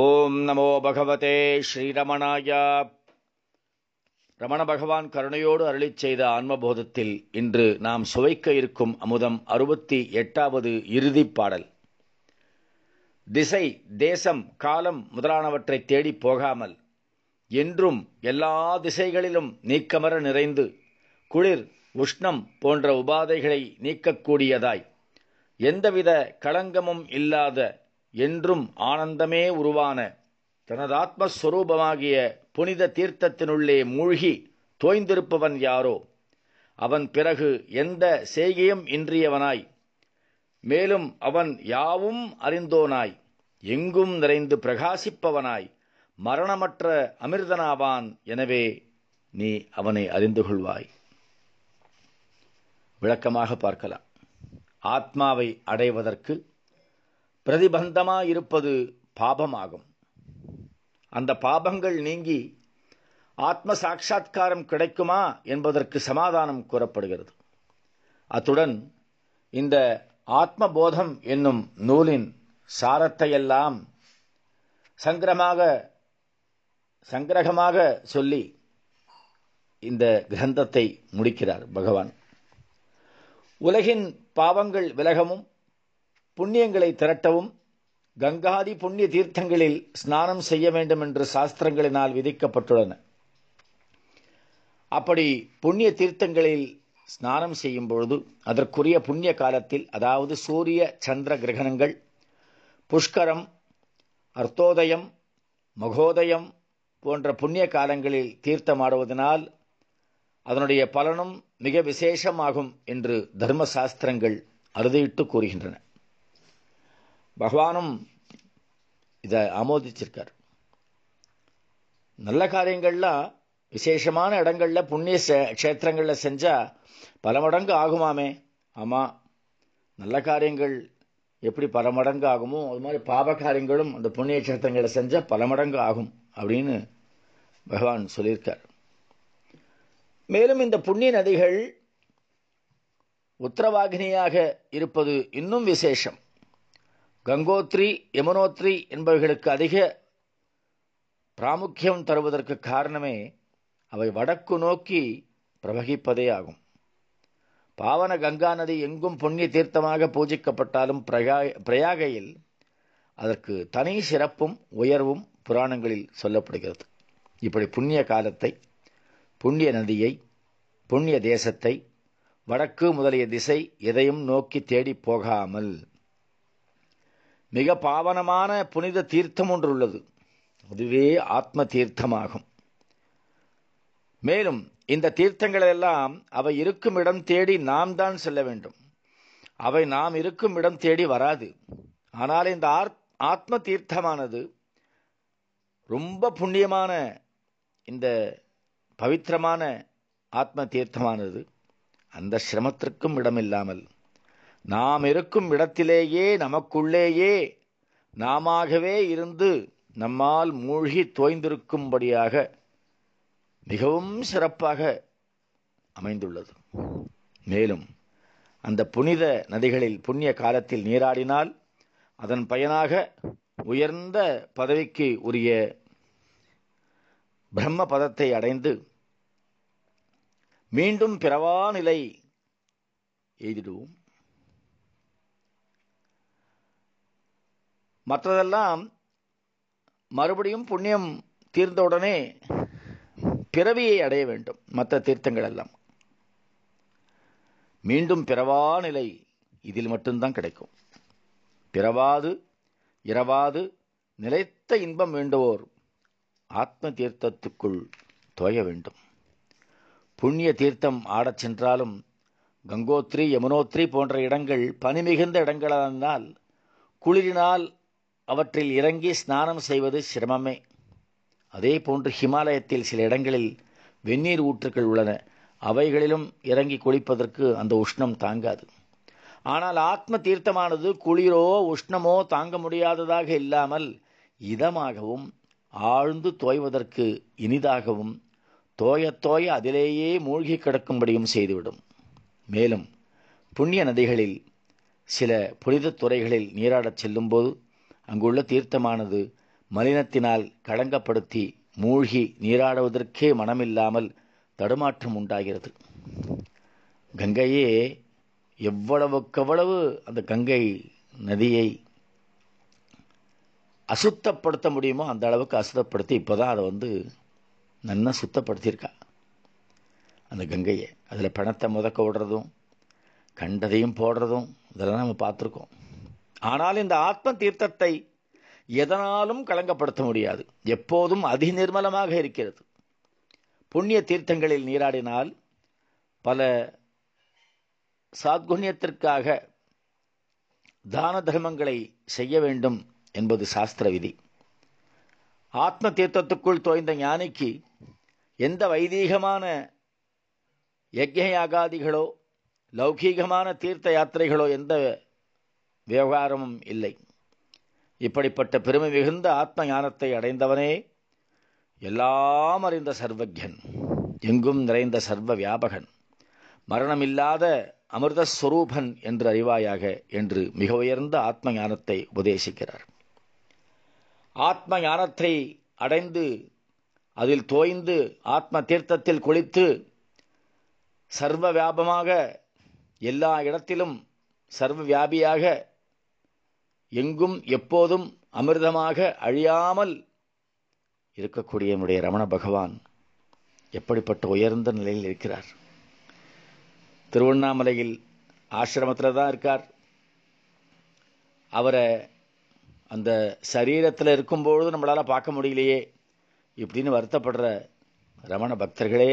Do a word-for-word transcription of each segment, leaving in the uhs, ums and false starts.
ஓம் நமோ பகவதே ஸ்ரீரமணாயா. ரமண பகவான் கருணையோடு அருளிச் செய்த ஆன்மபோதத்தில் இன்று நாம் சுவைக்க இருக்கும் அமுதம் அறுபத்தி எட்டாவது இறுதி பாடல். திசை, தேசம், காலம் முதலானவற்றை தேடி போகாமல் என்றும் எல்லா திசைகளிலும் நீக்கமர நிறைந்து குளிர், உஷ்ணம் போன்ற உபாதைகளை நீக்கக்கூடியதாய் எந்தவித களங்கமும் இல்லாத என்றும் ஆனந்தமே உருவான தனதாத்மஸ்வரூபமாகிய புனித தீர்த்தத்தினுள்ளே மூழ்கி தோய்ந்திருப்பவன் யாரோ அவன் பிறகு எந்த செய்கையும் இன்றியவனாய், மேலும் அவன் யாவும் அறிந்தோனாய், எங்கும் நிறைந்து பிரகாசிப்பவனாய் மரணமற்ற அமிர்தனாவான். எனவே நீ அவனை அறிந்து கொள்வாய். விளக்கமாக பார்க்கலாம். ஆத்மாவை அடைவதற்கு பிரதிபந்தமாயிருப்பது பாபமாகும். அந்த பாபங்கள் நீங்கி ஆத்ம சாட்சா்காரம் கிடைக்குமா என்பதற்கு சமாதானம் கூறப்படுகிறது. அத்துடன் இந்த ஆத்மபோதம் என்னும் நூலின் சாரத்தையெல்லாம் சங்கிரமாக சங்கிரகமாக சொல்லி இந்த கிரந்தத்தை முடிக்கிறார் பகவான். உலகின் பாவங்கள் விலகமும் புண்ணியங்களை திரட்டவும் கங்காதி புண்ணிய தீர்த்தங்களில் ஸ்நானம் செய்ய வேண்டும் என்று சாஸ்திரங்களினால் விதிக்கப்பட்டுள்ளன. அப்படி புண்ணிய தீர்த்தங்களில் ஸ்நானம் செய்யும் பொழுது அதற்குரிய புண்ணிய காலத்தில், அதாவது சூரிய சந்திர கிரகணங்கள், புஷ்கரம், அர்த்தோதயம், மகோதயம் போன்ற புண்ணிய காலங்களில் தீர்த்தமாடுவதனால் அதனுடைய பலனும் மிக விசேஷமாகும் என்று தர்மசாஸ்திரங்கள் அறுதியிட்டு கூறுகின்றன. பகவானும் இதை ஆமோதிச்சிருக்கார். நல்ல காரியங்கள்லாம் விசேஷமான இடங்களில் புண்ணிய க்ஷேத்திரங்களில் செஞ்சால் பல மடங்கு ஆகுமாமே. ஆமாம், நல்ல காரியங்கள் எப்படி பல மடங்கு ஆகுமோ அது மாதிரி பாப காரியங்களும் அந்த புண்ணிய க்ஷேத்திரங்களில் செஞ்சால் பல மடங்கு ஆகும் அப்படின்னு பகவான் சொல்லியிருக்கார். மேலும் இந்த புண்ணிய நதிகள் உத்தரவாகினியாக இருப்பது இன்னும் விசேஷம். கங்கோத்ரி, யமுனோத்ரி என்பவர்களுக்கு அதிக பிராமுக்கியம் தருவதற்கு காரணமே அவை வடக்கு நோக்கி பிரவகிப்பதே ஆகும். பாவன கங்கா நதி எங்கும் புண்ணிய தீர்த்தமாக பூஜிக்கப்பட்டாலும் பிரயா பிரயாகையில் அதற்கு தனி சிறப்பும் உயர்வும் புராணங்களில் சொல்லப்படுகிறது. இப்படி புண்ணிய காலத்தை, புண்ணிய நதியை, புண்ணிய தேசத்தை, வடக்கு முதலிய திசை எதையும் நோக்கி தேடி போகாமல் மிக பாவனமான புனித தீர்த்தம் ஒன்று உள்ளது. அதுவே ஆத்ம தீர்த்தமாகும். மேலும் இந்த தீர்த்தங்களெல்லாம் அவை இருக்கும் இடம் தேடி நாம் தான் செல்ல வேண்டும். அவை நாம் இருக்கும் இடம் தேடி வராது. ஆனால் இந்த ஆத்ம தீர்த்தமானது ரொம்ப புண்ணியமான இந்த பவித்திரமான ஆத்ம தீர்த்தமானது அந்த சிரமத்திற்கும் இடமில்லாமல் நாம் இருக்கும் இடத்திலேயே நமக்குள்ளேயே நாமவே இருந்து நம்மால் மூழ்கி தோய்ந்திருக்கும்படியாக மிகவும் சிறப்பாக அமைந்துள்ளது. மேலும் அந்த புனித நதிகளில் புண்ணிய காலத்தில் நீராடினால் அதன் பயனாக உயர்ந்த பதவிக்கு உரிய பிரம்ம பதத்தை அடைந்து மீண்டும் பிறவா நிலை எய்திடுவோம். மற்றதெல்லாம் மறுபடியும் புண்ணியம் தீர்ந்தவுடனே பிறவியை அடைய வேண்டும். மற்ற தீர்த்தங்கள் எல்லாம் மீண்டும் பிறவா நிலை இதில் மட்டும்தான் கிடைக்கும். பிறவாது இரவாது நிலைத்த இன்பம் வேண்டுவோர் ஆத்ம தீர்த்தத்துக்குள் தோய வேண்டும். புண்ணிய தீர்த்தம் ஆடச் சென்றாலும் கங்கோத்ரி, யமுனோத்ரி போன்ற இடங்கள் பனி மிகுந்த இடங்களானால் குளிரினால் அவற்றில் இறங்கி ஸ்நானம் செய்வது சிரமமே. அதே போன்று ஹிமாலயத்தில் சில இடங்களில் வெந்நீர் ஊற்றுக்கள் உள்ளன. அவைகளிலும் இறங்கி குளிப்பதற்கு அந்த உஷ்ணம் தாங்காது. ஆனால் ஆத்ம தீர்த்தமானது குளிரோ உஷ்ணமோ தாங்க முடியாததாக இல்லாமல் இதமாகவும் ஆழ்ந்து தோய்வதற்கு இனிதாகவும் தோய தோய அதிலேயே மூழ்கி கிடக்கும்படியும் செய்துவிடும். மேலும் புண்ணிய நதிகளில் சில புனித துறைகளில் நீராடச் செல்லும்போது அங்குள்ள தீர்த்தமானது மலினத்தினால் களங்கப்படுத்தி மூழ்கி நீராடுவதற்கே மனமில்லாமல் தடுமாற்றம் உண்டாகிறது. கங்கையே எவ்வளவுக்கெவ்வளவு அந்த கங்கை நதியை அசுத்தப்படுத்த முடியுமோ அந்த அளவுக்கு அசுத்தப்படுத்தி இப்போ தான் அதை வந்து நல்லா சுத்தப்படுத்தியிருக்கா அந்த கங்கையை. அதில் பணத்தை முதக்க விடுறதும் கண்டதையும் போடுறதும் இதெல்லாம் நம்ம பார்த்துருக்கோம். ஆனால் இந்த ஆத்ம தீர்த்தத்தை எதனாலும் கலங்கப்படுத்த முடியாது, எப்போதும் அதிநிர்மலமாக இருக்கிறது. புண்ணிய தீர்த்தங்களில் நீராடினால் பல சாத்குண்யத்திற்காக தான தர்மங்களை செய்ய வேண்டும் என்பது சாஸ்திர விதி. ஆத்ம தீர்த்தத்துக்குள் தோய்ந்த ஞானிக்கு எந்த வைதீகமான யக்ஞ யாகாதிகளோ லௌகீகமான தீர்த்த யாத்திரைகளோ எந்த விவகாரமும் இல்லை. இப்படிப்பட்ட பெருமை மிகுந்த ஆத்ம ஞானத்தை அடைந்தவனே எல்லாம் அறிந்த சர்வஜன், எங்கும் நிறைந்த சர்வ வியாபகன், மரணமில்லாத அமிர்தஸ்வரூபன் என்று அறிவாயாக என்று மிக உயர்ந்த ஆத்ம ஞானத்தை உபதேசிக்கிறார். ஆத்ம ஞானத்தை அடைந்து அதில் தோய்ந்து ஆத்ம தீர்த்தத்தில் குளித்து சர்வ வியாபமாக எல்லா இடத்திலும் சர்வ வியாபியாக எங்கும் எப்போதும் அமிர்தமாக அழியாமல் இருக்கக்கூடிய என்னுடைய ரமண பகவான் எப்படிப்பட்ட உயர்ந்த நிலையில் இருக்கிறார். திருவண்ணாமலையில் ஆசிரமத்தில் தான் இருக்கார். அவரை அந்த சரீரத்தில் இருக்கும்பொழுது நம்மளால் பார்க்க முடியலையே இப்படின்னு வருத்தப்படுற ரமண பக்தர்களே,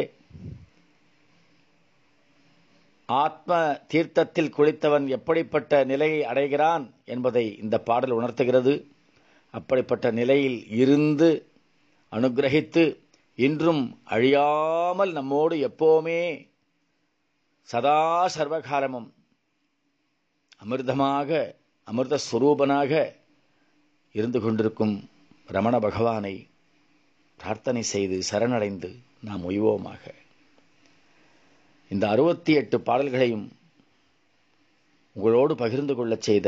ஆத்ம தீர்த்தத்தில் குளித்தவன் எப்படிப்பட்ட நிலையை அடைகிறான் என்பதை இந்த பாடல் உணர்த்துகிறது. அப்படிப்பட்ட நிலையில் இருந்து அனுகிரகித்து இன்றும் அழியாமல் நம்மோடு எப்போவுமே சதா சர்வகாலமும் அமிர்தமாக அமிர்தஸ்வரூபனாக இருந்து கொண்டிருக்கும் ரமண பகவானை பிரார்த்தனை செய்து சரணடைந்து நாம் உய்வோமாக. இந்த அறுபத்தி எட்டு பாடல்களையும் உங்களோடு பகிர்ந்து கொள்ளச் செய்த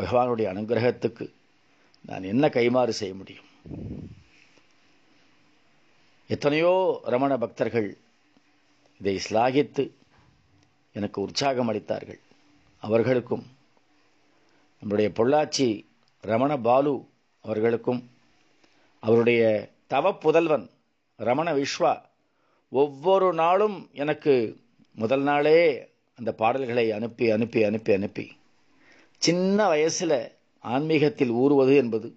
பகவானுடைய அனுகிரகத்துக்கு நான் என்ன கைமாறு செய்ய முடியும்? எத்தனையோ ரமண பக்தர்கள் இதை ஸ்லாகித்து எனக்கு உற்சாகம் அளித்தார்கள். அவர்களுக்கும் நம்முடைய பொள்ளாச்சி ரமண பாலு அவர்களுக்கும் அவருடைய தவ புதல்வன் ரமண விஸ்வா ஒவ்வொரு நாளும் எனக்கு முதல் நாளே அந்த பாடல்களை அனுப்பி அனுப்பி அனுப்பி அனுப்பி சின்ன வயசில் ஆன்மீகத்தில் ஊறுவது என்பது,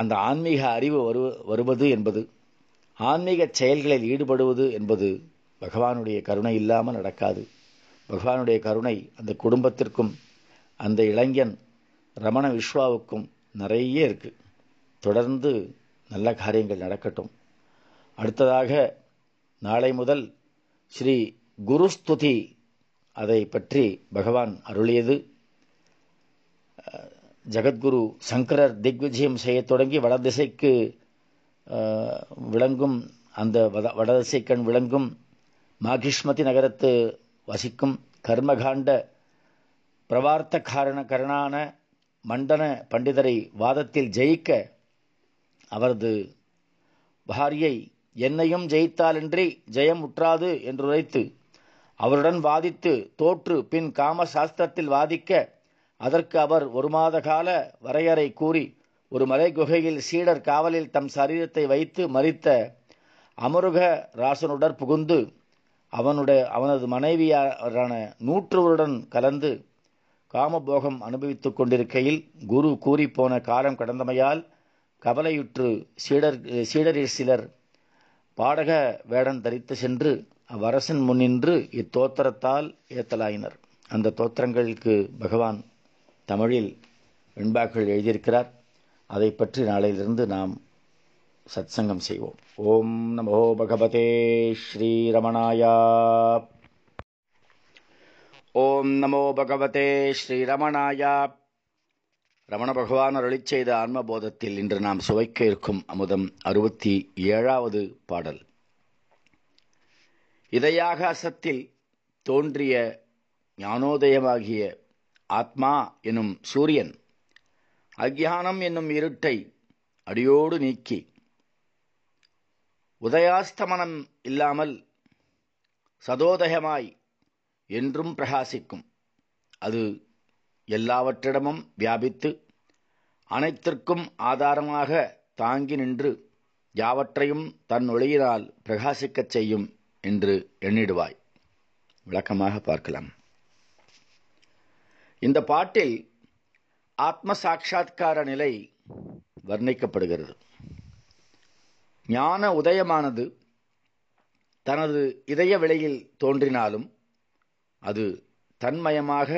அந்த ஆன்மீக அறிவு வரு வருவது என்பது, ஆன்மீக செயல்களில் ஈடுபடுவது என்பது பகவானுடைய கருணை இல்லாமல் நடக்காது. பகவானுடைய கருணை அந்த குடும்பத்திற்கும் அந்த இளைஞன் ரமண விஸ்வாவுக்கும் நிறைய இருக்குது. தொடர்ந்து நல்ல காரியங்கள் நடக்கட்டும். அடுத்ததாக நாளை முதல் ஸ்ரீ குருஸ்துதி, அதை பற்றி பகவான் அருளியது. ஜகத்குரு சங்கரர் திக்விஜயம் செய்ய தொடங்கி வடதிசைக்கு விளங்கும் அந்த வடதிசை கண் விளங்கும் மாகிஷ்மதி நகரத்து வசிக்கும் கர்மகாண்ட பிரவார்த்த காரண கரணான மண்டன பண்டிதரை வாதத்தில் ஜெயிக்க அவரது பாரியை என்னையும் ஜெயித்தாலின்றி ஜெயம் உற்றாது என்று உரைத்து அவருடன் வாதித்து தோற்று பின் காமசாஸ்திரத்தில் வாதிக்க அதற்கு அவர் ஒரு மாத கால வரையறை கூறி ஒரு மலை குகையில் சீடர் காவலில் தம் சரீரத்தை வைத்து மரித்த அமுருகராசனுடன் புகுந்து அவனுடைய அவனது மனைவியாரான நூற்றுவருடன் கலந்து காமபோகம் அனுபவித்து கொண்டிருக்கையில் குரு கூறிப்போன காலம் கடந்தமையால் கவலையுற்று சீடர் சீடரில் சிலர் பாடக வேடம் தரித்து சென்று அவ்வரசன் முன்னின்று இத்தோத்திரத்தால் ஏத்தலாயினர். அந்த தோத்திரங்களுக்கு பகவான் தமிழில் வெண்பாக்கள் எழுதியிருக்கிறார். அதை பற்றி நாளையிலிருந்து நாம் சத்சங்கம் செய்வோம். ஓம் நமோ பகவதே ஸ்ரீரமணாயா. ஓம் நமோ பகவதே ஸ்ரீரமணாயா. ரமண பகவான் அருளிச் செய்த ஆன்மபோதத்தில் இன்று நாம் சுவைக்க இருக்கும் அமுதம் அறுபத்தி ஏழாவது பாடல். இதயாகாசத்தில் தோன்றிய ஞானோதயமாகிய ஆத்மா எனும் சூரியன் அக்ஞானம் என்னும் இருட்டை அடியோடு நீக்கி உதயாஸ்தமனம் இல்லாமல் சதோதயமாய் என்றும் பிரகாசிக்கும். அது எல்லாவற்றிடமும் வியாபித்து அனைத்திற்கும் ஆதாரமாக தாங்கி நின்று யாவற்றையும் தன் ஒளியினால் பிரகாசிக்கச் செய்யும் என்று எண்ணிடுவாய். விளக்கமாக பார்க்கலாம். இந்த பாட்டில் ஆத்ம சாட்சா்கார நிலை வர்ணிக்கப்படுகிறது. ஞான உதயமானது தனது இதய விலையில் தோன்றினாலும் அது தன்மயமாக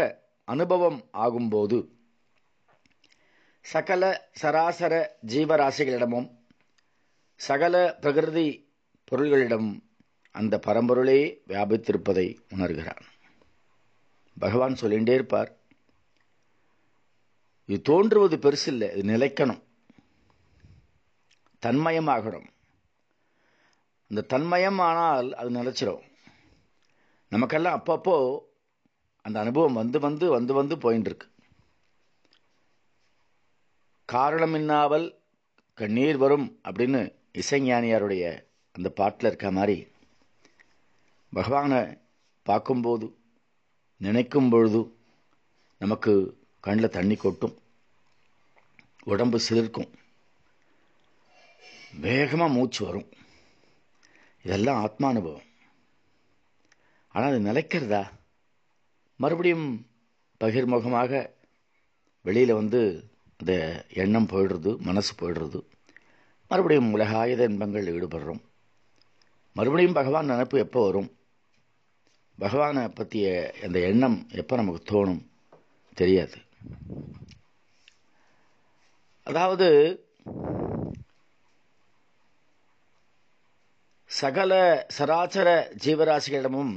அனுபவம் ஆகும்போது சகல சராசர ஜீவராசிகளிடமும் சகல பிரகிருதி பொருள்களிடமும் அந்த பரம்பொருளே வியாபித்திருப்பதை உணர்கிறான். பகவான் சொல்லிகிட்டே இருப்பார், இது தோன்றுவது பெருசில்லை, இது நிலைக்கணும், தன்மயமாகணும். இந்த தன்மயம் ஆனால் அது நிலைச்சிடும். நமக்கெல்லாம் அப்பப்போ அந்த அனுபவம் வந்து வந்து வந்து வந்து போயின்னு இருக்கு. காரணம் இன்னாவல் கண்ணீர் வரும் அப்படின்னு இசைஞானியாருடைய அந்த பாட்டில் இருக்க மாதிரி, பகவானை பார்க்கும்போது நினைக்கும் பொழுது நமக்கு கண்ணில் தண்ணி கொட்டும், உடம்பு சிலிர்க்கும், வேகமாக மூச்சு வரும். இதெல்லாம் ஆத்மானுபவம். ஆனால் அது நிலைக்கிறதா? மறுபடியும் பகிர்முகமாக வெளியில் வந்து அந்த எண்ணம் போயிடுறது, மனசு போயிடுறது, மறுபடியும் உலகாயுத இன்பங்கள் ஈடுபடுறோம். மறுபடியும் பகவான் நினைப்பு எப்போ வரும்? பகவானை பற்றிய அந்த எண்ணம் எப்போ நமக்கு தோணும்? தெரியாது. அதாவது சகல சராசர ஜீவராசிகளிடமும்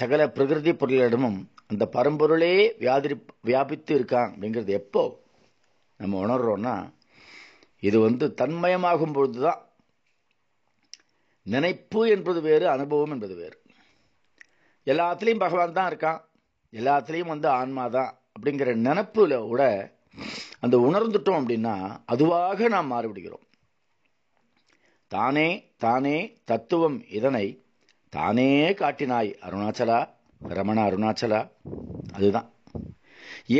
சகல பிரகிருதி பொருளிடமும் அந்த பரம்பொருளே வியாதிரி வியாபித்து இருக்கான் அப்படிங்கிறது எப்போ நம்ம உணர்றோன்னா, இது வந்து தன்மயமாகும் பொழுது தான். நினைப்பு என்பது வேறு, அனுபவம் என்பது வேறு. எல்லாத்துலேயும் பகவான் தான் இருக்கான், எல்லாத்துலேயும் வந்து ஆன்மா தான் அப்படிங்கிற நினப்பில் கூட அந்த உணர்ந்துட்டோம் அப்படின்னா அதுவாக நாம் மாறிவிடுகிறோம். தானே தானே தத்துவம் இதனை தானே காட்டினாய் அருணாச்சலா, ரமண அருணாச்சலா. அதுதான்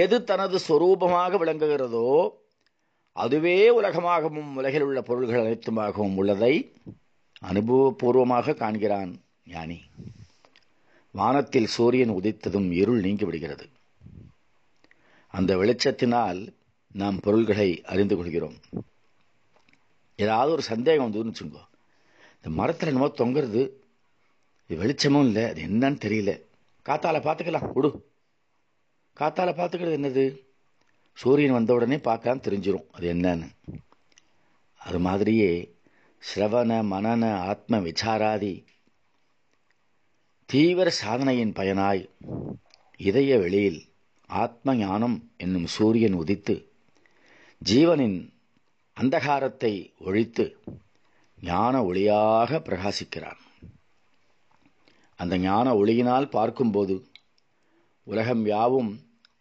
எது தனது சொரூபமாக விளங்குகிறதோ அதுவே உலகமாகவும் உலகில் உள்ள பொருள்கள் அனைத்துமாகவும் உள்ளதை அனுபவபூர்வமாக காண்கிறான் ஞானி. வானத்தில் சூரியன் உதித்ததும் இருள் நீங்கிவிடுகிறது. அந்த வெளிச்சத்தினால் நாம் பொருள்களை அறிந்து கொள்கிறோம். ஏதாவது ஒரு சந்தேகம் வந்துன்னு வச்சுக்கோ, இந்த மரத்தில் என்னமோ தொங்குறது, இது வெளிச்சமும் இல்லை, அது என்னன்னு தெரியல, காத்தால பார்த்துக்கலாம் விடு, காத்தால பார்த்துக்கிறது என்னது, சூரியன் வந்த உடனே பார்க்கான்னு தெரிஞ்சிடும் அது என்னன்னு. அது மாதிரியே சிரவண மனன ஆத்ம விசாராதி தீவிர சாதனையின் பயனாய் இதய வெளியில் ஆத்ம ஞானம் என்னும் சூரியன் உதித்து ஜீவனின் அந்தகாரத்தை ஒழித்து ஞான ஒளியாக பிரகாசிக்கிறான். அந்த ஞான ஒளியினால் பார்க்கும்போது உலகம் யாவும்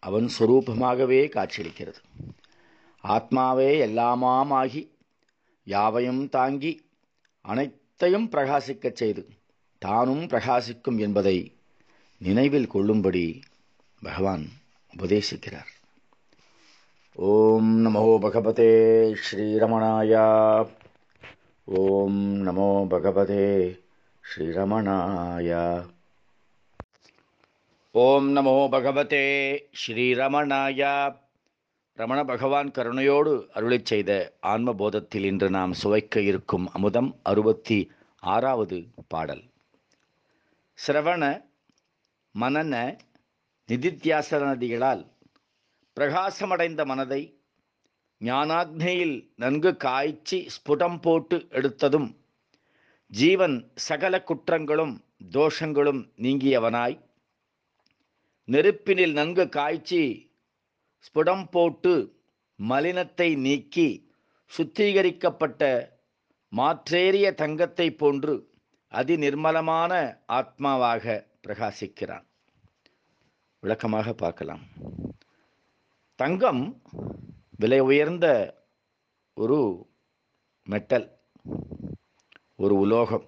அவன் சொரூபமாகவே காட்சியளிக்கிறது. ஆத்மாவே எல்லாமாமாகி யாவையும் தாங்கி அனைத்தையும் பிரகாசிக்கச் செய்து தானும் பிரகாசிக்கும் என்பதை நினைவில் கொள்ளும்படி பகவான் உபதேசிக்கிறார். ஓம் நமோ பகவதே ஸ்ரீரமணாயா. ஓம் நமோ பகவதே ஸ்ரீரமணாயா. ஓம் நமோ பகவதே ஸ்ரீரமணாயா. ரமண பகவான் கருணையோடு அருளிச் செய்த ஆன்மபோதத்தில் இன்று நாம் சுவைக்க இருக்கும் அமுதம் அறுபத்தி ஆறாவது பாடல். சிரவண மனன நிதித்தியாசனதிகளால் பிரகாசமடைந்த மனதை ஞானாக்னியில் நன்கு காய்ச்சி ஸ்புடம் போட்டு எடுத்ததும் ஜீவன் சகல குற்றங்களும் தோஷங்களும் நீங்கியவனாய் நெருப்பினில் நன்கு காய்ச்சி ஸ்புடம் போட்டு மலினத்தை நீக்கி சுத்திகரிக்கப்பட்ட மாற்றேறிய தங்கத்தை போன்று அதிநிர்மலமான ஆத்மாவாக பிரகாசிக்கிறான். விளக்கமாக பார்க்கலாம். தங்கம் விலை உயர்ந்த ஒரு மெட்டல் ஒரு உலோகம்,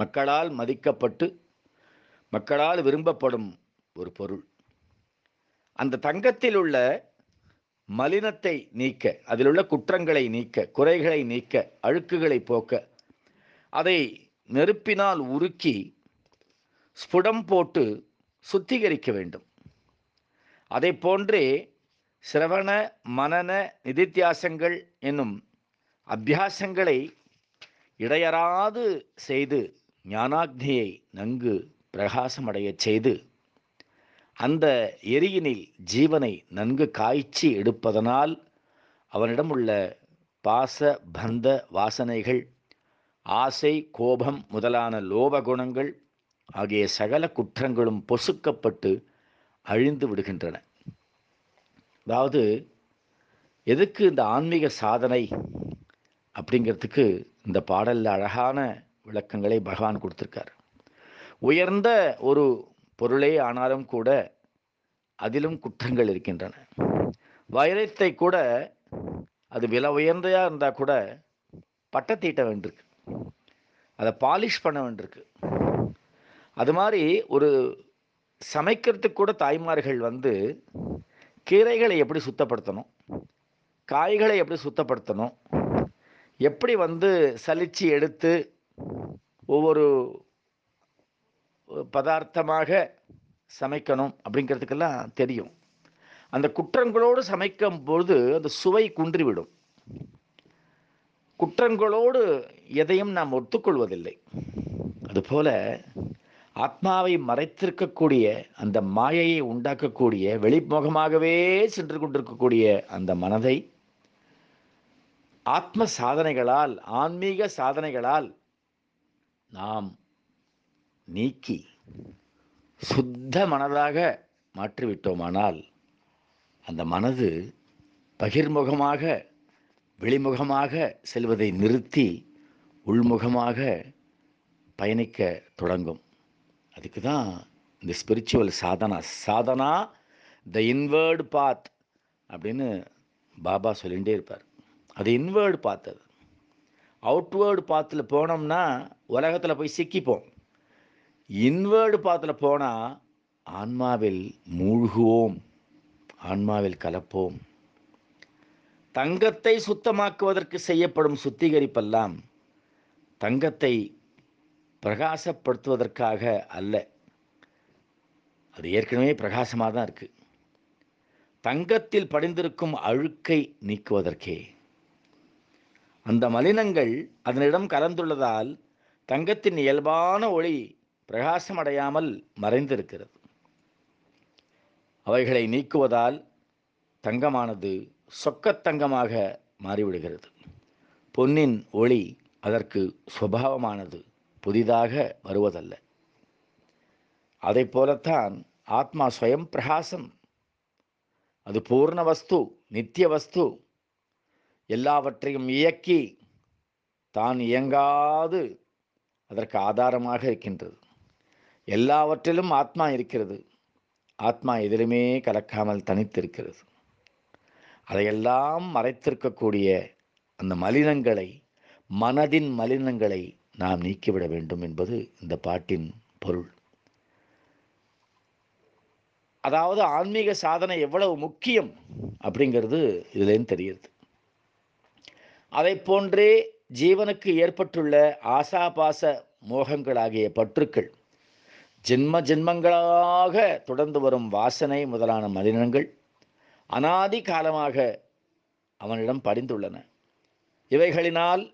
மக்களால் மதிக்கப்பட்டு மக்களால் விரும்பப்படும் ஒரு பொருள். அந்த தங்கத்தில் உள்ள மலினத்தை நீக்க, அதிலுள்ள குற்றங்களை நீக்க, குறைகளை நீக்க, அழுக்குகளை போக்க, அதை நெருப்பினால் உருக்கி ஸ்புடம் போட்டு சுத்திகரிக்க வேண்டும். அதை போன்றே சிரவண மனன நிதித்தியாசங்கள் என்னும் அபியாசங்களை இடையறாது செய்து ஞானாக்னியை நன்கு பிரகாசமடைய செய்து அந்த எரியினில் ஜீவனை நன்கு காய்ச்சி எடுப்பதனால் அவனிடம் உள்ள பாச பந்த வாசனைகள், ஆசை, கோபம் முதலான லோபகுணங்கள் ஆகிய சகல குற்றங்களும் பொசுக்கப்பட்டு அழிந்து விடுகின்றன. அதாவது எதுக்கு இந்த ஆன்மீக சாதனை அப்படிங்கிறதுக்கு இந்த பாடலில் அழகான விளக்கங்களை பகவான் கொடுத்துருக்கார். உயர்ந்த ஒரு பொருளே ஆனாலும் கூட அதிலும் குற்றங்கள் இருக்கின்றன. வைரத்தை கூட அது விலை உயர்ந்தையாக இருந்தால் கூட பட்டை தீட்ட வேண்டியிருக்கு, அதை பாலிஷ் பண்ண வேண்டியிருக்கு. அது மாதிரி ஒரு சமைக்கிறதுக்கு கூட தாய்மார்கள் வந்து கீரைகளை எப்படி சுத்தப்படுத்தணும், காய்களை எப்படி சுத்தப்படுத்தணும், எப்படி வந்து சலிச்சு எடுத்து ஒவ்வொரு பதார்த்தமாக சமைக்கணும் அப்படிங்கிறதுக்கெல்லாம் தெரியும். அந்த குற்றங்களோடு சமைக்கும் பொழுது அந்த சுவை குன்றிவிடும். குற்றங்களோடு எதையும் நாம் ஒத்துக்கொள்வதில்லை. அதுபோல ஆத்மாவை மறைத்திருக்கக்கூடிய அந்த மாயையை உண்டாக்கக்கூடிய வெளிமுகமாகவே சென்று கொண்டிருக்கக்கூடிய அந்த மனதை ஆத்ம சாதனைகளால், ஆன்மீக சாதனைகளால் நாம் நீக்கி சுத்த மனதாக மாற்றிவிட்டோமானால் அந்த மனது பகிர்முகமாக வெளிமுகமாக செல்வதை நிறுத்தி உள்முகமாக பயணிக்க தொடங்கும். அதுக்கு தான் இந்த spiritual sadhana, sadhana the inward path அப்படின்னு பாபா சொல்லிகிட்டே இருப்பார். அது இன்வேர்டு பாத். அது அவுட்வேர்டு பாத்தில் போனோம்னா உலகத்தில் போய் சிக்கிப்போம். இன்வேர்டு பாத்தில் போனால் ஆன்மாவில் மூழ்குவோம், ஆன்மாவில் கலப்போம். தங்கத்தை சுத்தமாக்குவதற்கு செய்யப்படும் சுத்திகரிப்பெல்லாம் தங்கத்தை பிரகாசப்படுத்துவதற்காக அல்ல. அது ஏற்கனவே பிரகாசமாக தான் இருக்குது. தங்கத்தில் படிந்திருக்கும் அழுக்கை நீக்குவதற்கே. அந்த மலினங்கள் அதனிடம் கலந்துள்ளதால் தங்கத்தின் இயல்பான ஒளி பிரகாசமடையாமல் மறைந்திருக்கிறது. அவைகளை நீக்குவதால் தங்கமானது சொக்கத்தங்கமாக மாறிவிடுகிறது. பொன்னின் ஒளி அதற்கு சுபாவமானது, புதிதாக வருவதல்ல. அதை போலத்தான் ஆத்மா ஸ்வயம் பிரகாசம். அது பூர்ண வஸ்து, நித்திய வஸ்து. எல்லாவற்றையும் இயக்கி தான் இயங்காது அதற்கு ஆதாரமாக இருக்கின்றது. எல்லாவற்றிலும் ஆத்மா இருக்கிறது. ஆத்மா எதிலுமே கலக்காமல் தனித்திருக்கிறது. அதையெல்லாம் மறைத்திருக்கக்கூடிய அந்த மலினங்களை, மனதின் மலினங்களை நாம் நீக்கிவிட வேண்டும் என்பது இந்த பாட்டின் பொருள். அதாவது ஆன்மீக சாதனை எவ்வளவு முக்கியம் அப்படிங்கிறது இதுலேருந்து தெரிகிறது. அதை போன்றே ஜீவனுக்கு ஏற்பட்டுள்ள ஆசாபாச மோகங்களாகிய பற்றுக்கள், ஜென்ம ஜென்மங்களாக தொடர்ந்து வரும் வாசனை முதலான மலினங்கள் அனாதி காலமாக அவனிடம் படிந்துள்ளன. இவைகளினால்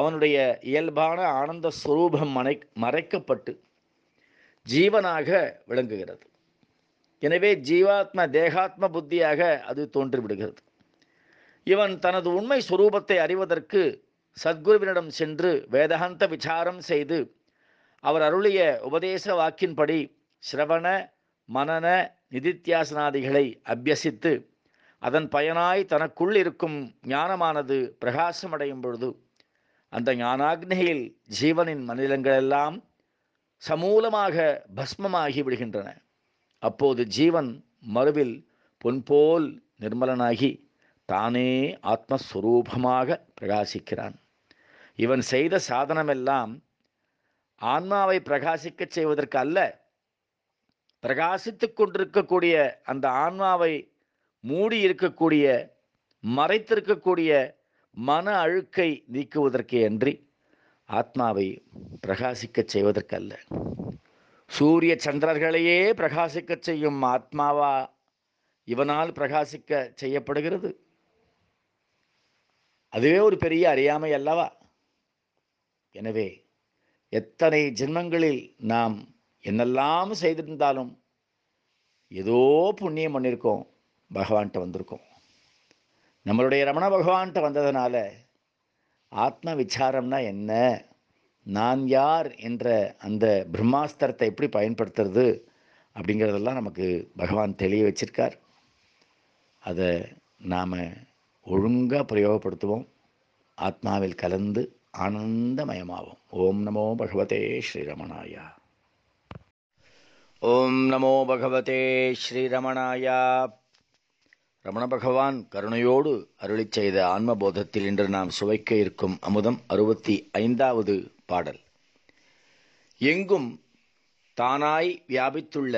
அவனுடைய இயல்பான ஆனந்த ஸ்வரூபம் மறை மறைக்கப்பட்டு ஜீவனாக விளங்குகிறது. எனவே ஜீவாத்ம தேகாத்ம புத்தியாக அது தோன்றிவிடுகிறது. இவன் தனது உண்மை ஸ்வரூபத்தை அறிவதற்கு சத்குருவினிடம் சென்று வேதாந்த விசாரம் செய்து அவர் அருளிய உபதேச வாக்கின்படி சிரவண மனன நிதித்தியாசனாதிகளை அபியசித்து அதன் பயனாய் தனக்குள் இருக்கும் ஞானமானது பிரகாசமடையும் பொழுது அந்த ஞானாக்னியில் ஜீவனின் மனிதங்களெல்லாம் சமூலமாக பஸ்மமாகி விடுகின்றன. அப்போது ஜீவன் மறுவில் பொன்போல் நிர்மலனாகி தானே ஆத்மஸ்வரூபமாக பிரகாசிக்கிறான். இவன் செய்த சாதனமெல்லாம் ஆன்மாவை பிரகாசிக்க செய்வதற்கு அல்ல, பிரகாசித்து கொண்டிருக்கக்கூடிய அந்த ஆன்மாவை மூடி இருக்கக்கூடிய மறைத்திருக்கக்கூடிய மன அழுக்கை நீக்குவதற்கே அன்றி ஆத்மாவை பிரகாசிக்க செய்வதற்கல்ல. சூரிய சந்திரர்களையே பிரகாசிக்க செய்யும் ஆத்மாவா இவனால் பிரகாசிக்க செய்யப்படுகிறது? அதுவே ஒரு பெரிய அறியாமை அல்லவா? எனவே எத்தனை ஜென்மங்களில் நாம் என்னெல்லாம் செய்திருந்தாலும் ஏதோ புண்ணியம் பண்ணியிருக்கோம், பகவான்கிட்ட வந்திருக்கோம். நம்மளுடைய ரமண பகவான்கிட்ட வந்ததுனால ஆத்ம விசாரம்னா என்ன, நான் யார் என்ற அந்த பிரம்மாஸ்திரத்தை எப்படி பயன்படுத்துறது அப்படிங்கிறதெல்லாம் நமக்கு பகவான் தெளிய வச்சிருக்கார். அதை நாம் ஒழுங்காக பிரயோகப்படுத்துவோம். ஆத்மாவில் கலந்து ஆனந்தமயமாவோம். ஓம் நமோ பகவதே ஸ்ரீரமணாயா. ஓம் நமோ பகவதே ஸ்ரீரமணாயா. ரமண பகவான் கருணையோடு அருளி செய்த ஆன்மபோதத்தில் இன்று நாம் சுவைக்க இருக்கும் அமுதம் அறுபத்தி ஐந்தாவது பாடல். எங்கும் தானாய் வியாபித்துள்ள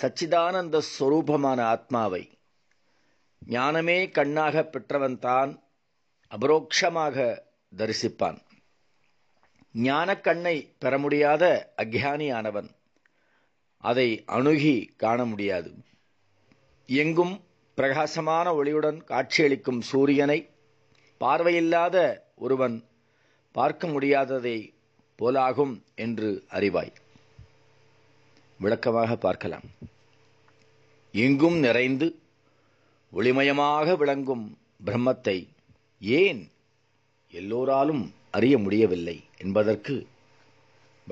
சச்சிதானந்த ஸ்வரூபமான ஆத்மாவை ஞானமே கண்ணாக பெற்றவன்தான் அபரோக்ஷமாக தரிசிப்பான். ஞான கண்ணை பெற முடியாத அக்ஞானியானவன் அதை அணுகி காண முடியாது. எங்கும் பிரகாசமான ஒளியுடன் காட்சியளிக்கும் சூரியனை பார்வையில்லாத ஒருவன் பார்க்க முடியாததை போலாகும் என்று அறிவாய். விளக்கமாக பார்க்கலாம். எங்கும் நிறைந்து ஒளிமயமாக விளங்கும் பிரம்மத்தை ஏன் எல்லோராலும் அறிய முடியவில்லை என்பதற்கு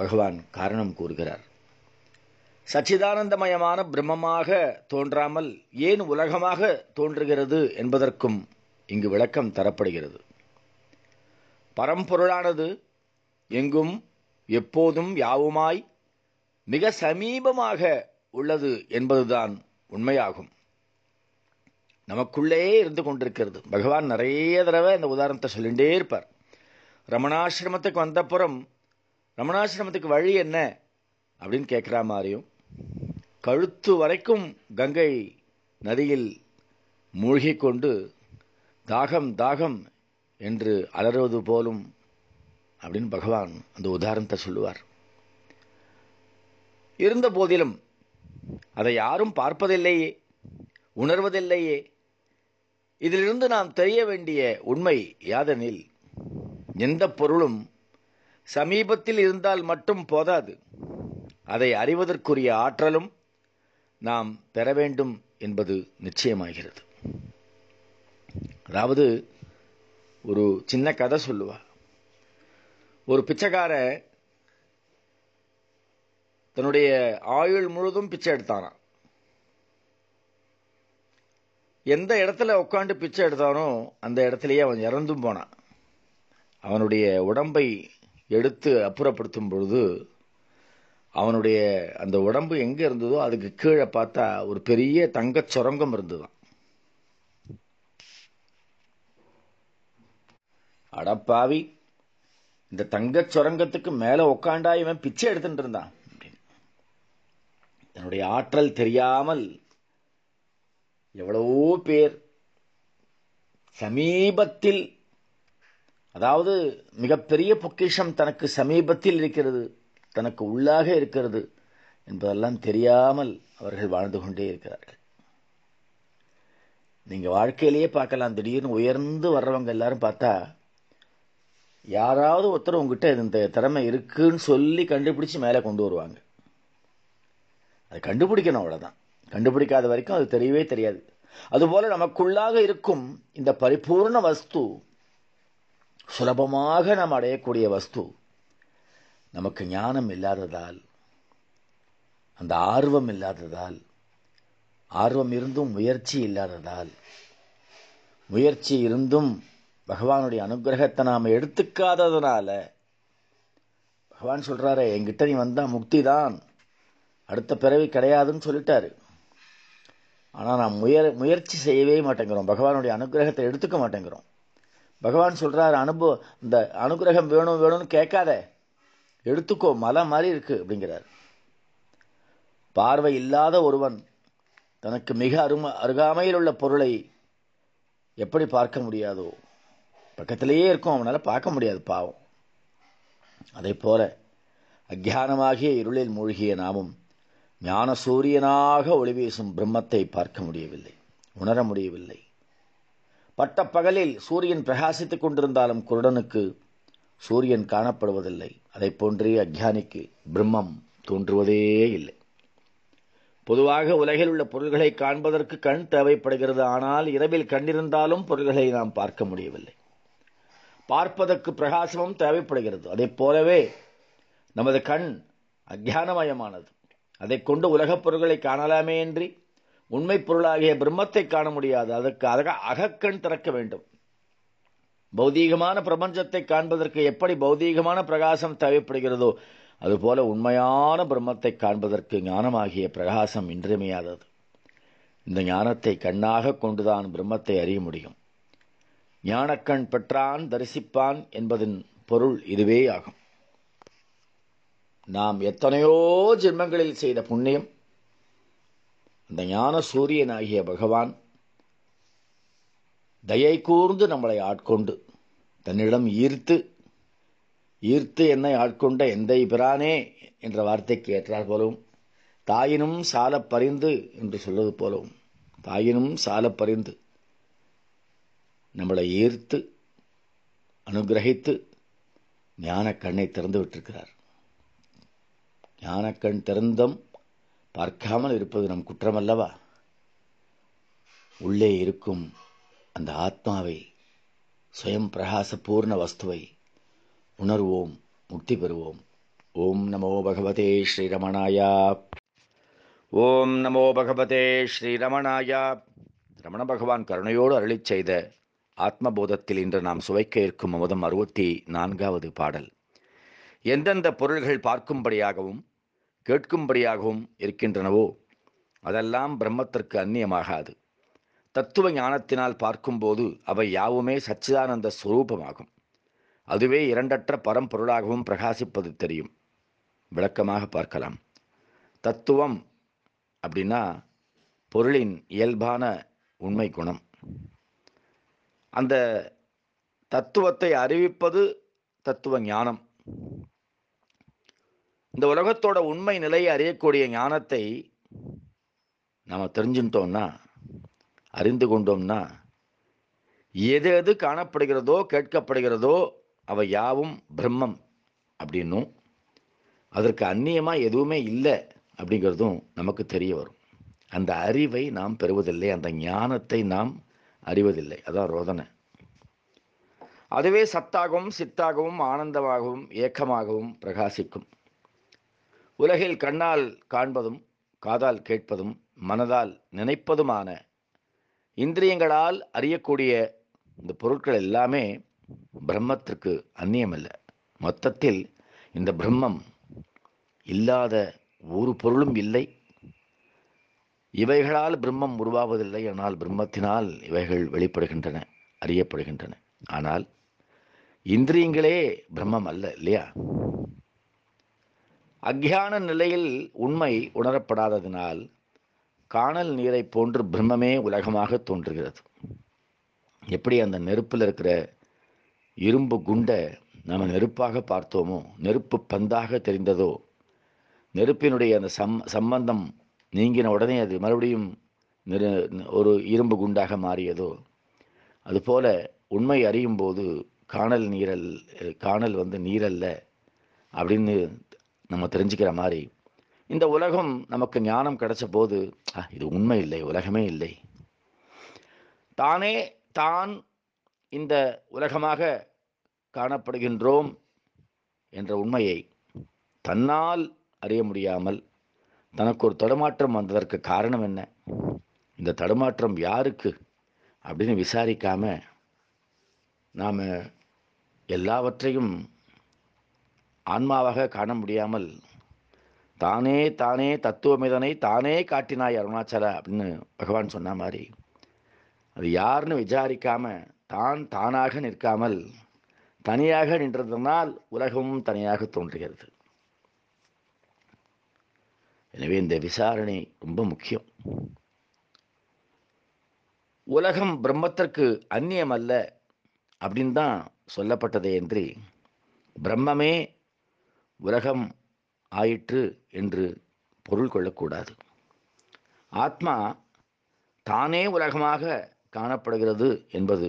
பகவான் காரணம் கூறுகிறார். சச்சிதானந்தமயமான பிரம்மமாக தோன்றாமல் ஏன் உலகமாக தோன்றுகிறது என்பதற்கும் இங்கு விளக்கம் தரப்படுகிறது. பரம்பொருளானது எங்கும் எப்போதும் யாவுமாய் மிக சமீபமாக உள்ளது என்பதுதான் உண்மையாகும். நமக்குள்ளே இருந்து கொண்டிருக்கிறது. பகவான் நிறைய தடவை இந்த உதாரணத்தை சொல்லிகிட்டே இருப்பார். ரமணாசிரமத்துக்கு வந்தப்புறம் ரமணாசிரமத்துக்கு வழி என்ன அப்படின்னு கேட்குற மாதிரியும், கழுத்து வரைக்கும் கங்கை நதியில் மூழ்கி கொண்டு தாகம் தாகம் என்று அலறுவது போலும் அப்படின்னு பகவான் அந்த உதாரணத்தை சொல்லுவார். இருந்த போதிலும் அதை யாரும் பார்ப்பதில்லையே, உணர்வதில்லையே. இதிலிருந்து நாம் தெரிய வேண்டிய உண்மை யாதெனில், எந்த பொருளும் சமீபத்தில் இருந்தால் மட்டும் போதாது, அதை அறிவதற்குரிய ஆற்றலும் நாம் பெற வேண்டும் என்பது நிச்சயமாகிறது. அதாவது ஒரு சின்ன கதை சொல்லுவா. ஒரு பிச்சைக்கார தன்னுடைய ஆயுள் முழுதும் பிச்சை எடுத்தானா. எந்த இடத்துல உட்காந்து பிச்சை எடுத்தானோ அந்த இடத்துலயே அவன் இறந்தும் போனான். அவனுடைய உடம்பை எடுத்து அப்புறப்படுத்தும் பொழுது அவனுடைய அந்த உடம்பு எங்கே இருந்ததோ அதுக்கு கீழே பார்த்தா ஒரு பெரிய தங்க சுரங்கம் இருந்ததுதான். அடப்பாவி, இந்த தங்க சுரங்கத்துக்கு மேலே உக்காண்டா இவன் பிச்சை எடுத்துட்டு இருந்தான் அப்படின்னு தன்னுடைய ஆற்றல் தெரியாமல் எவ்வளவோ பேர் சமீபத்தில், அதாவது மிகப்பெரிய பொக்கிஷம் தனக்கு சமீபத்தில் இருக்கிறது, தனக்கு உள்ளாக இருக்கிறது என்பதெல்லாம் தெரியாமல் அவர்கள் வாழ்ந்து கொண்டே இருக்கிறார்கள். நீங்கள் வாழ்க்கையிலேயே பார்க்கலாம், திடீர்னு உயர்ந்து வர்றவங்க எல்லாரும் பார்த்தா யாராவது ஒருத்தர் உங்ககிட்ட இந்த திறமை இருக்குன்னு சொல்லி கண்டுபிடிச்சி மேலே கொண்டு வருவாங்க. அது கண்டுபிடிக்கணும், அவ்வளோதான். கண்டுபிடிக்காத வரைக்கும் அது தெரியவே தெரியாது. அதுபோல் நமக்குள்ளாக இருக்கும் இந்த பரிபூர்ண வஸ்து, சுலபமாக நாம் அடையக்கூடிய வஸ்து, நமக்கு ஞானம் இல்லாததால், அந்த ஆர்வம் இல்லாததால், ஆர்வம் இருந்தும் முயற்சி இல்லாததால், முயற்சி இருந்தும் பகவானுடைய அனுகிரகத்தை நாம் எடுத்துக்காததுனால பகவான் சொல்கிறாரே, என்கிட்ட நீ வந்தால் முக்தி தான், அடுத்த பிறவி கிடையாதுன்னு சொல்லிட்டாரு. ஆனால் நாம் முயற முயற்சி செய்யவே மாட்டேங்கிறோம். பகவானுடைய அனுகிரகத்தை எடுத்துக்க மாட்டேங்கிறோம். பகவான் சொல்கிறார், அனுபவம் இந்த அனுகிரகம் வேணும் வேணும்னு கேட்காத, எடுத்துக்கோ, மலை மாதிரி இருக்குது அப்படிங்கிறார். பார்வை இல்லாத ஒருவன் தனக்கு மிக அரும அருகாமையில் உள்ள பொருளை எப்படி பார்க்க முடியாதோ, பக்கத்திலேயே இருக்கும், அவனால் பார்க்க முடியாது, பாவம். அதே போல அக்ஞானமாகிய இருளில் மூழ்கிய நாமும் ஞான சூரியனாக ஒளி வீசும் பிரம்மத்தை பார்க்க முடியவில்லை, உணர முடியவில்லை. பட்டப்பகலில் சூரியன் பிரகாசித்துக் கொண்டிருந்தாலும் குருடனுக்கு சூரியன் காணப்படுவதில்லை. அதை போன்றே அக்ஞானிக்கு பிரம்மம் தோன்றுவதே இல்லை. பொதுவாக உலகில் உள்ள பொருள்களை காண்பதற்கு கண் தேவைப்படுகிறது. ஆனால் இரவில் கண்டிருந்தாலும் பொருள்களை நாம் பார்க்க முடியவில்லை. பார்ப்பதற்கு பிரகாசமும் தேவைப்படுகிறது. அதை போலவே நமது கண் அக்ஞானமயமானது. அதை கொண்டு உலகப் பொருள்களை காணலாமே இன்றி உண்மை பொருளாகிய பிரம்மத்தை காண முடியாது. அதற்கு அக அகக்கண் திறக்க வேண்டும். பௌதீகமான பிரபஞ்சத்தை காண்பதற்கு எப்படி பௌதீகமான பிரகாசம் தேவைப்படுகிறதோ, அதுபோல உண்மையான பிரம்மத்தை காண்பதற்கு ஞானமாகிய பிரகாசம் இன்றியமையாதது. இந்த ஞானத்தை கண்ணாக கொண்டுதான் பிரம்மத்தை அறிய முடியும். ஞானக்கண் பெற்றான் தரிசிப்பான் என்பதின் பொருள் இதுவே ஆகும். நாம் எத்தனையோ ஜென்மங்களில் செய்த புண்ணியம் அந்த ஞான சூரியனாகிய பகவான் தயை கூர்ந்து நம்மளை ஆட்கொண்டு தன்னிடம் ஈர்த்து ஈர்த்து என்னை ஆட்கொண்ட எந்தை பிரானே என்ற வார்த்தைக்கு ஏற்றார் போலவும், தாயினும் சால பறிந்து என்று சொல்வது போலவும், தாயினும் சால பறிந்து நம்மளை ஈர்த்து அனுகிரகித்து ஞான கண்ணை திறந்து விட்டிருக்கிறார். ஞானக்கண் திறந்தும் பார்க்காமல் இருப்பது நம் குற்றமல்லவா? உள்ளே இருக்கும் அந்த ஆத்மாவை, சுயம் பிரகாச பூர்ண வஸ்துவை உணர்வோம், முக்தி பெறுவோம். ஓம் நமோ பகவதே ஸ்ரீரமணாயா. ஓம் நமோ பகவதே ஸ்ரீரமணாயா. ரமண பகவான் கருணையோடு அருளி செய்த ஆத்மபோதத்தில் இன்று நாம் சுவைக்க இருக்கும் அமுதம் அறுபத்தி நான்காவது பாடல். எந்தெந்த பொருள்கள் பார்க்கும்படியாகவும் கேட்கும்படியாகவும் இருக்கின்றனவோ அதெல்லாம் பிரம்மத்திற்கு அந்நியமாகாது. தத்துவ ஞானத்தினால் பார்க்கும்போது அவை யாவுமே சச்சிதானந்த ஸ்வரூபமாகும். அதுவே இரண்டற்ற பரம்பொருளாகவும் பிரகாசிப்பது தெரியும். விளக்கமாக பார்க்கலாம். தத்துவம் அப்படின்னா பொருளின் இயல்பான உண்மை குணம். அந்த தத்துவத்தை அறிவிப்பது தத்துவ ஞானம். இந்த உலகத்தோட உண்மை நிலையை அறியக்கூடிய ஞானத்தை நாம் தெரிஞ்சுட்டோம்னா, அறிந்து கொண்டோம்னா, எது எது காணப்படுகிறதோ கேட்கப்படுகிறதோ அவை யாவும் பிரம்மம் அப்படின்னும், அதற்கு அந்நியமாக எதுவுமே இல்லை அப்படிங்கிறதும் நமக்கு தெரிய வரும். அந்த அறிவை நாம் பெறுவதில்லை, அந்த ஞானத்தை நாம் அறிவதில்லை. அதான் ரோதனை. அதுவே சத்தாகவும் சித்தாகவும் ஆனந்தமாகவும் ஏக்கமாகவும் பிரகாசிக்கும். உலகில் கண்ணால் காண்பதும் காதால் கேட்பதும் மனதால் நினைப்பதுமான இந்திரியங்களால் அறியக்கூடிய இந்த பொருட்கள் எல்லாமே பிரம்மத்திற்கு அந்நியமல்ல. மொத்தத்தில் இந்த பிரம்மம் இல்லாத ஒரு பொருளும் இல்லை. இவைகளால் பிரம்மம் உருவாவதில்லை, ஆனால் பிரம்மத்தினால் இவைகள் வெளிப்படுகின்றன, அறியப்படுகின்றன. ஆனால் இந்திரியங்களே பிரம்மம் அல்ல, இல்லையா? அக்ஞான நிலையில் உண்மை உணரப்படாததினால் காணல் நீரை போன்று பிரம்மமே உலகமாக தோன்றுகிறது. எப்படி அந்த நெருப்பில் இருக்கிற இரும்பு குண்டை நாம் நெருப்பாக பார்த்தோமோ, நெருப்பு பந்தாக தெரிந்ததோ, நெருப்பினுடைய அந்த சம் சம்பந்தம் நீங்கின உடனே அது மறுபடியும் நெரு ஒரு இரும்பு குண்டாக மாறியதோ, அதுபோல உண்மை அறியும் போது காணல் நீரல் காணல் வந்து நீரல்ல அப்படின்னு நம்ம தெரிஞ்சுக்கிற மாதிரி இந்த உலகம் நமக்கு ஞானம் கிடைச்ச போது இது உண்மை இல்லை, உலகமே இல்லை, தானே தான் இந்த உலகமாக காணப்படுகின்றோம் என்ற உண்மையை தன்னால் அறிய முடியாமல் தனக்கு ஒரு தடுமாற்றம் வந்ததற்கு காரணம் என்ன, இந்த தடுமாற்றம் யாருக்கு அப்படின்னு விசாரிக்காம நாம் எல்லாவற்றையும் ஆன்மாவாக காண முடியாமல் தானே தானே தத்துவமேதனை தானே காட்டினாய் அருணாச்சல அப்படின்னு பகவான் சொன்ன மாதிரி, அது யாருன்னு விசாரிக்காமல் தான் தானாக நிற்காமல் தனியாக நின்றதனால் உலகமும் தனியாக தோன்றுகிறது. எனவே இந்த விசாரணை ரொம்ப முக்கியம். உலகம் பிரம்மத்திற்கு அந்நியம் அல்ல அப்படின்னு தான் சொல்லப்பட்டதே என்று பிரம்மமே உலகம் ஆயிற்று என்று பொருள் கொள்ளக்கூடாது. ஆத்மா தானே உலகமாக காணப்படுகிறது என்பது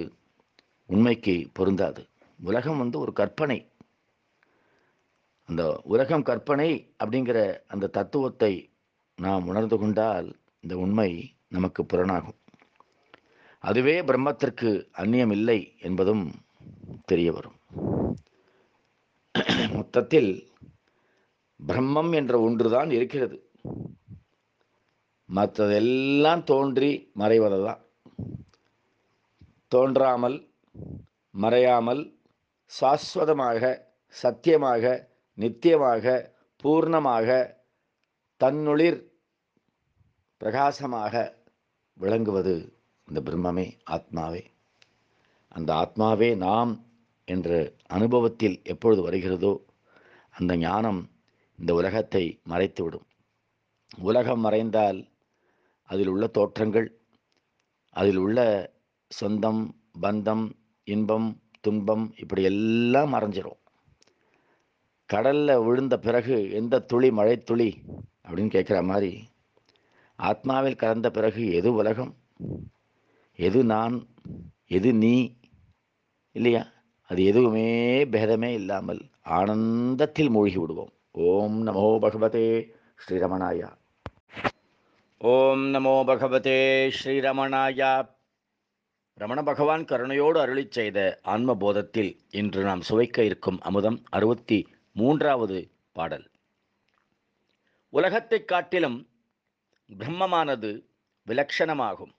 உண்மைக்கு பொருந்தாது. உலகம் வந்து ஒரு கற்பனை. அந்த உலகம் கற்பனை அப்படிங்கிற அந்த தத்துவத்தை நாம் உணர்ந்து கொண்டால் இந்த உண்மை நமக்கு புலனாகும். அதுவே பிரம்மத்திற்கு அந்நியம் இல்லை என்பதும் தெரிய வரும். மொத்தத்தில் பிரம்மம் என்ற ஒன்றுதான் இருக்கிறது, மற்றதெல்லாம் தோன்றி மறைவதுதான். தோன்றாமல் மறையாமல் சாஸ்வதமாக சத்தியமாக நித்தியமாக பூர்ணமாக தன்னுளிர் பிரகாசமாக விளங்குவது இந்த பிரம்மமே, ஆத்மாவே. அந்த ஆத்மாவே நாம் என்ற அனுபவத்தில் எப்பொழுது வருகிறதோ அந்த ஞானம் இந்த உலகத்தை மறைத்துவிடும். உலகம் மறைந்தால் அதில் உள்ள தோற்றங்கள், அதில் உள்ள சொந்தம் பந்தம் இன்பம் துன்பம் இப்படி எல்லாம் மறைஞ்சிரும். கடலில் விழுந்த பிறகு எந்த துளி மழை துளி அப்படின்னு கேட்குற மாதிரி, ஆத்மாவில் கலந்த பிறகு எது உலகம், எது நான், எது நீ இல்லையா, அது எதுவுமே பேதமே இல்லாமல் ஆனந்தத்தில் மூழ்கி விடுவோம். ஓம் நமோ பகவதே ஸ்ரீரமணாயா. ஓம் நமோ பகவதே ஸ்ரீரமணாயா. ரமண பகவான் கருணையோடு அருளி செய்த ஆன்மபோதத்தில் இன்று நாம் சுவைக்க இருக்கும் அமுதம் அறுபத்தி மூன்றாவது பாடல். உலகத்தை காட்டிலும் பிரம்மமானது விலட்சணமாகும்.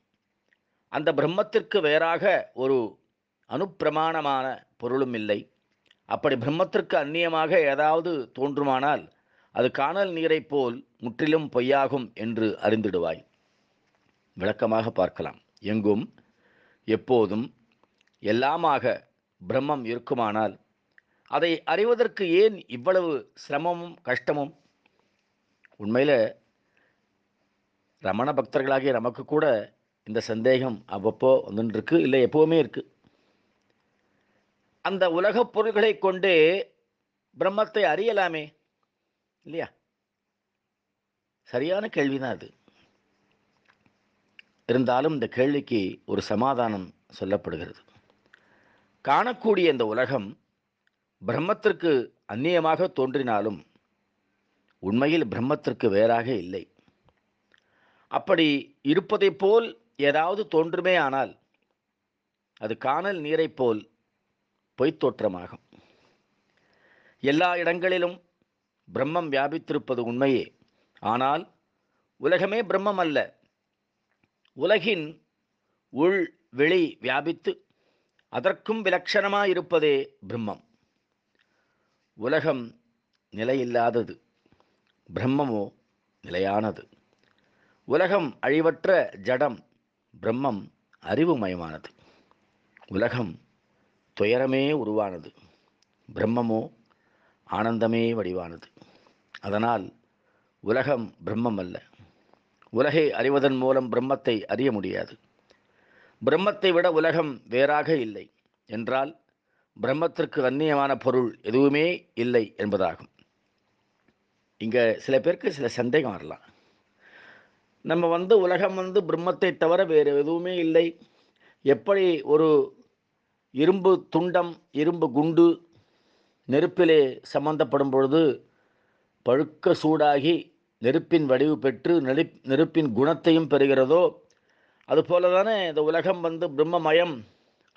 அந்த பிரம்மத்திற்கு வேறாக ஒரு அனுப்பிரமாணமான பொருளும் இல்லை. அப்படி பிரம்மத்திற்கு அந்நியமாக ஏதாவது தோன்றுமானால் அது காணல் நீரை போல் முற்றிலும் பொய்யாகும் என்று அறிந்திடுவாய். விளக்கமாக பார்க்கலாம். எங்கும் எப்போதும் எல்லாமாக பிரம்மம் இருக்குமானால் அதை அறிவதற்கு ஏன் இவ்வளவு சிரமமும் கஷ்டமும்? உண்மையில் ரமண பக்தர்களாகிய நமக்கு கூட இந்த சந்தேகம் அவ்வப்போ வந்துருக்கு, இல்லை எப்போவுமே இருக்குது. அந்த உலகப் பொருள்களை கொண்டே பிரம்மத்தை அறியலாமே இல்லையா? சரியான கேள்விதான் அது. இருந்தாலும் இந்த கேள்விக்கு ஒரு சமாதானம் சொல்லப்படுகிறது. காணக்கூடிய இந்த உலகம் பிரம்மத்திற்கு அந்நியமாக தோன்றினாலும் உண்மையில் பிரம்மத்திற்கு வேறாக இல்லை. அப்படி இருப்பதை போல் ஏதாவது தோன்றுமே ஆனால் அது காணல் நீரை போல் பொய்த்தோற்றமாகும். எல்லா இடங்களிலும் பிரம்மம் வியாபித்திருப்பது உண்மையே, ஆனால் உலகமே பிரம்மம் அல்ல. உலகின் உள் வெளி வியாபித்து அதற்கும் விலட்சணமாயிருப்பதே பிரம்மம். உலகம் நிலையில்லாதது, பிரம்மமோ நிலையானது. உலகம் அழிவற்ற ஜடம், பிரம்மம் அறிவுமயமானது. உலகம் துயரமே உருவானது, பிரம்மமோ ஆனந்தமே வடிவானது. அதனால் உலகம் பிரம்மம் அல்ல. உலகை அறிவதன் மூலம் பிரம்மத்தை அறிய முடியாது. பிரம்மத்தை விட உலகம் வேறாக இல்லை என்றால் பிரம்மத்திற்கு அந்நியமான பொருள் எதுவுமே இல்லை என்பதாகும். இங்கே சில பேருக்கு சில சந்தேகம் வரலாம். நம்ம வந்து உலகம் வந்து பிரம்மத்தை தவிர வேறு எதுவுமே இல்லை, எப்படி ஒரு இரும்பு துண்டம் இரும்பு குண்டு நெருப்பிலே சம்பந்தப்படும் பொழுது பழுக்க சூடாகி நெருப்பின் வடிவு பெற்று நெரு நெருப்பின் குணத்தையும் பெறுகிறதோ அதுபோல தானே இந்த உலகம் வந்து பிரம்மமயம்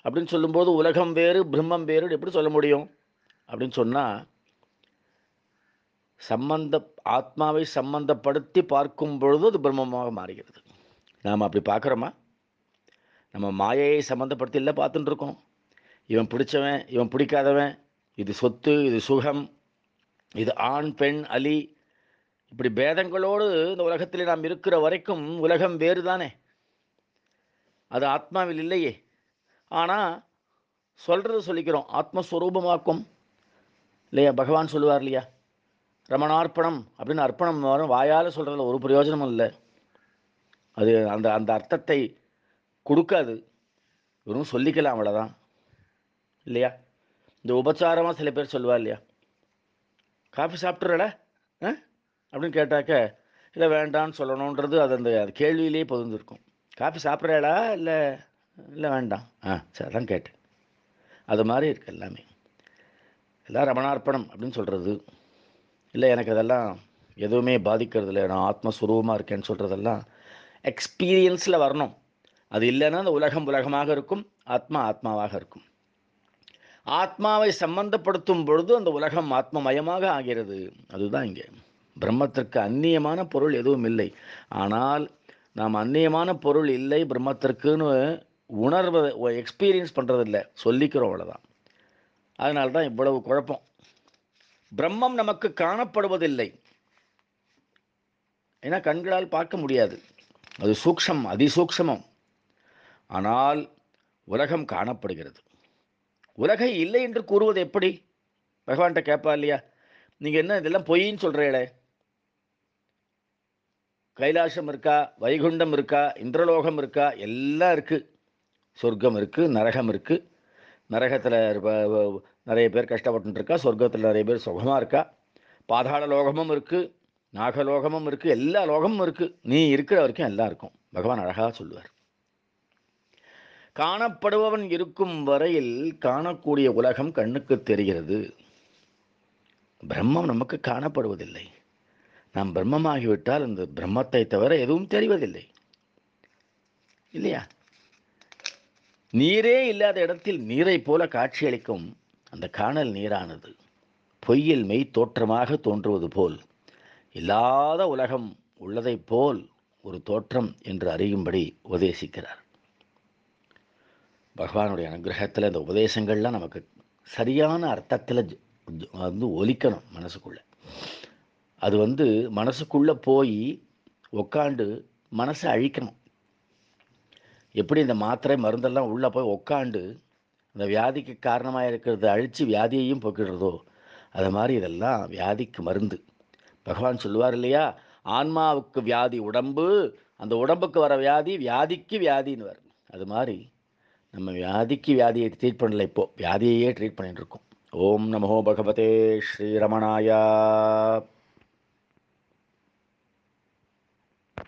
அப்படின்னு சொல்லும்போது உலகம் வேறு பிரம்மம் வேறு எப்படி சொல்ல முடியும் அப்படின்னு சொன்னால், சம்பந்த ஆத்மாவை சம்பந்தப்படுத்தி பார்க்கும் பொழுது அது பிரம்மமாக மாறுகிறது. நாம் அப்படி பார்க்குறோமா? நம்ம மாயையை சம்மந்தப்படுத்தி இல்லை பார்த்துட்டு இருக்கோம். இவன் பிடிச்சவன், இவன் பிடிக்காதவன், இது சொத்து, இது சுகம், இது ஆண் பெண் அலி, இப்படி பேதங்களோடு இந்த உலகத்திலே நாம் இருக்கிற வரைக்கும் உலகம் வேறு தானே, அது ஆத்மாவில் இல்லையே. ஆனால் சொல்கிறது சொல்லிக்கிறோம், ஆத்மஸ்வரூபமாக்கும் இல்லையா. பகவான் சொல்லுவார் இல்லையா, ரமணார்ப்பணம் அப்படின்னு அர்ப்பணம் வரும். வாயால் சொல்கிறதுல ஒரு பிரயோஜனமும் இல்லை, அது அந்த அந்த அர்த்தத்தை கொடுக்காது. வெறும் சொல்லிக்கலாம் அவ்வளோதான் இல்லையா. இந்த உபச்சாரமாக சில பேர் சொல்லுவார் இல்லையா, காஃபி சாப்பிட்றல ஆ அப்படின்னு கேட்டாக்க இல்லை வேண்டான்னு சொல்லணுன்றது அது அந்த அது கேள்வியிலே பொதுந்திருக்கும். காஃபி சாப்பிட்றேடா இல்லை இல்லை வேண்டாம் ஆ சரி தான் கேட்டேன். அது மாதிரி இருக்குது எல்லாமே. எல்லாம் ரமணார்ப்பணம் அப்படின்னு சொல்கிறது இல்லை, எனக்கு அதெல்லாம் எதுவுமே பாதிக்கிறது இல்லை, நான் ஆத்மஸ்வரூபமாக இருக்கேன்னு சொல்கிறதெல்லாம் எக்ஸ்பீரியன்ஸில் வரணும். அது இல்லைன்னா அந்த உலகம் உலகமாக இருக்கும், ஆத்மா ஆத்மாவாக இருக்கும். ஆத்மாவை சம்பந்தப்படுத்தும் பொழுது அந்த உலகம் ஆத்மமயமாக ஆகிறது. அதுதான் இங்கே பிரம்மத்திற்கு அந்நியமான பொருள் எதுவும் இல்லை. ஆனால் நாம் அந்நியமான பொருள் இல்லை பிரம்மத்திற்குன்னு உணர்வதை எக்ஸ்பீரியன்ஸ் பண்ணுறதில்லை, சொல்லிக்கிறோம் அவ்வளோதான். அதனால தான் இவ்வளவு குழப்பம். பிரம்மம் நமக்கு காணப்படுவதில்லை, ஏன்னா கண்களால் பார்க்க முடியாது, அது சூக்ஷம் அதிசூக்ஷமம். ஆனால் உலகம் காணப்படுகிறது. உலகை இல்லை என்று கூறுவது எப்படி? பகவான்கிட்ட கேட்பா இல்லையா, நீங்கள் என்ன இதெல்லாம் பொய்ன்னு சொல்கிறீங்களே, கைலாசம் இருக்கா, வைகுண்டம் இருக்கா, இந்திரலோகம் இருக்கா, எல்லாம் இருக்குது. சொர்க்கம் இருக்குது, நரகம் இருக்குது. நரகத்தில் நிறைய பேர் கஷ்டப்பட்டுருக்கா, சொர்க்கத்தில் நிறைய பேர் சுகமாக இருக்கா. பாதாள லோகமும் இருக்குது, நாகலோகமும் இருக்குது, எல்லா லோகமும் இருக்குது. நீ இருக்கிற வரைக்கும் எல்லாம் இருக்கும். பகவான் அழகாக சொல்லுவார், காணப்படுபவன் இருக்கும் வரையில் காணக்கூடிய உலகம் கண்ணுக்கு தெரிகிறது. பிரம்மம் நமக்கு காணப்படுவதில்லை. நாம் பிரம்மமாகிவிட்டால் அந்த பிரம்மத்தை தவிர எதுவும் தெரிவதில்லை இல்லையா. நீரே இல்லாத இடத்தில் நீரை போல காட்சியளிக்கும் அந்த காணல் நீரானது பொய்யில் மெய் தோற்றமாக தோன்றுவது போல், இல்லாத உலகம் உள்ளதைப் போல் ஒரு தோற்றம் என்று அறியும்படி உபதேசிக்கிறார். பகவானுடைய அனுகிரகத்தில் இந்த உபதேசங்கள்லாம் நமக்கு சரியான அர்த்தத்தில் வந்து ஒலிக்கணும் மனசுக்குள்ளே. அது வந்து மனசுக்குள்ளே போய் உக்காண்டு மனசை அழிக்கணும். எப்படி இந்த மாத்திரை மருந்தெல்லாம் உள்ளே போய் உக்காண்டு அந்த வியாதிக்கு காரணமாக இருக்கிறத அழித்து வியாதியையும் போக்கிடுறதோ, அது மாதிரி இதெல்லாம் வியாதிக்கு மருந்து. பகவான் சொல்லுவார் இல்லையா, ஆன்மாவுக்கு வியாதி உடம்பு, அந்த உடம்புக்கு வர வியாதி வியாதிக்கு வியாதின்னு வரும். அது மாதிரி நம்ம வியாதிக்கு வியாதியை ட்ரீட் பண்ணல, இப்போது வியாதியையே ட்ரீட் பண்ணிகிட்டு இருக்கோம். ஓம் நமோ பகவதே ஸ்ரீரமணாயா.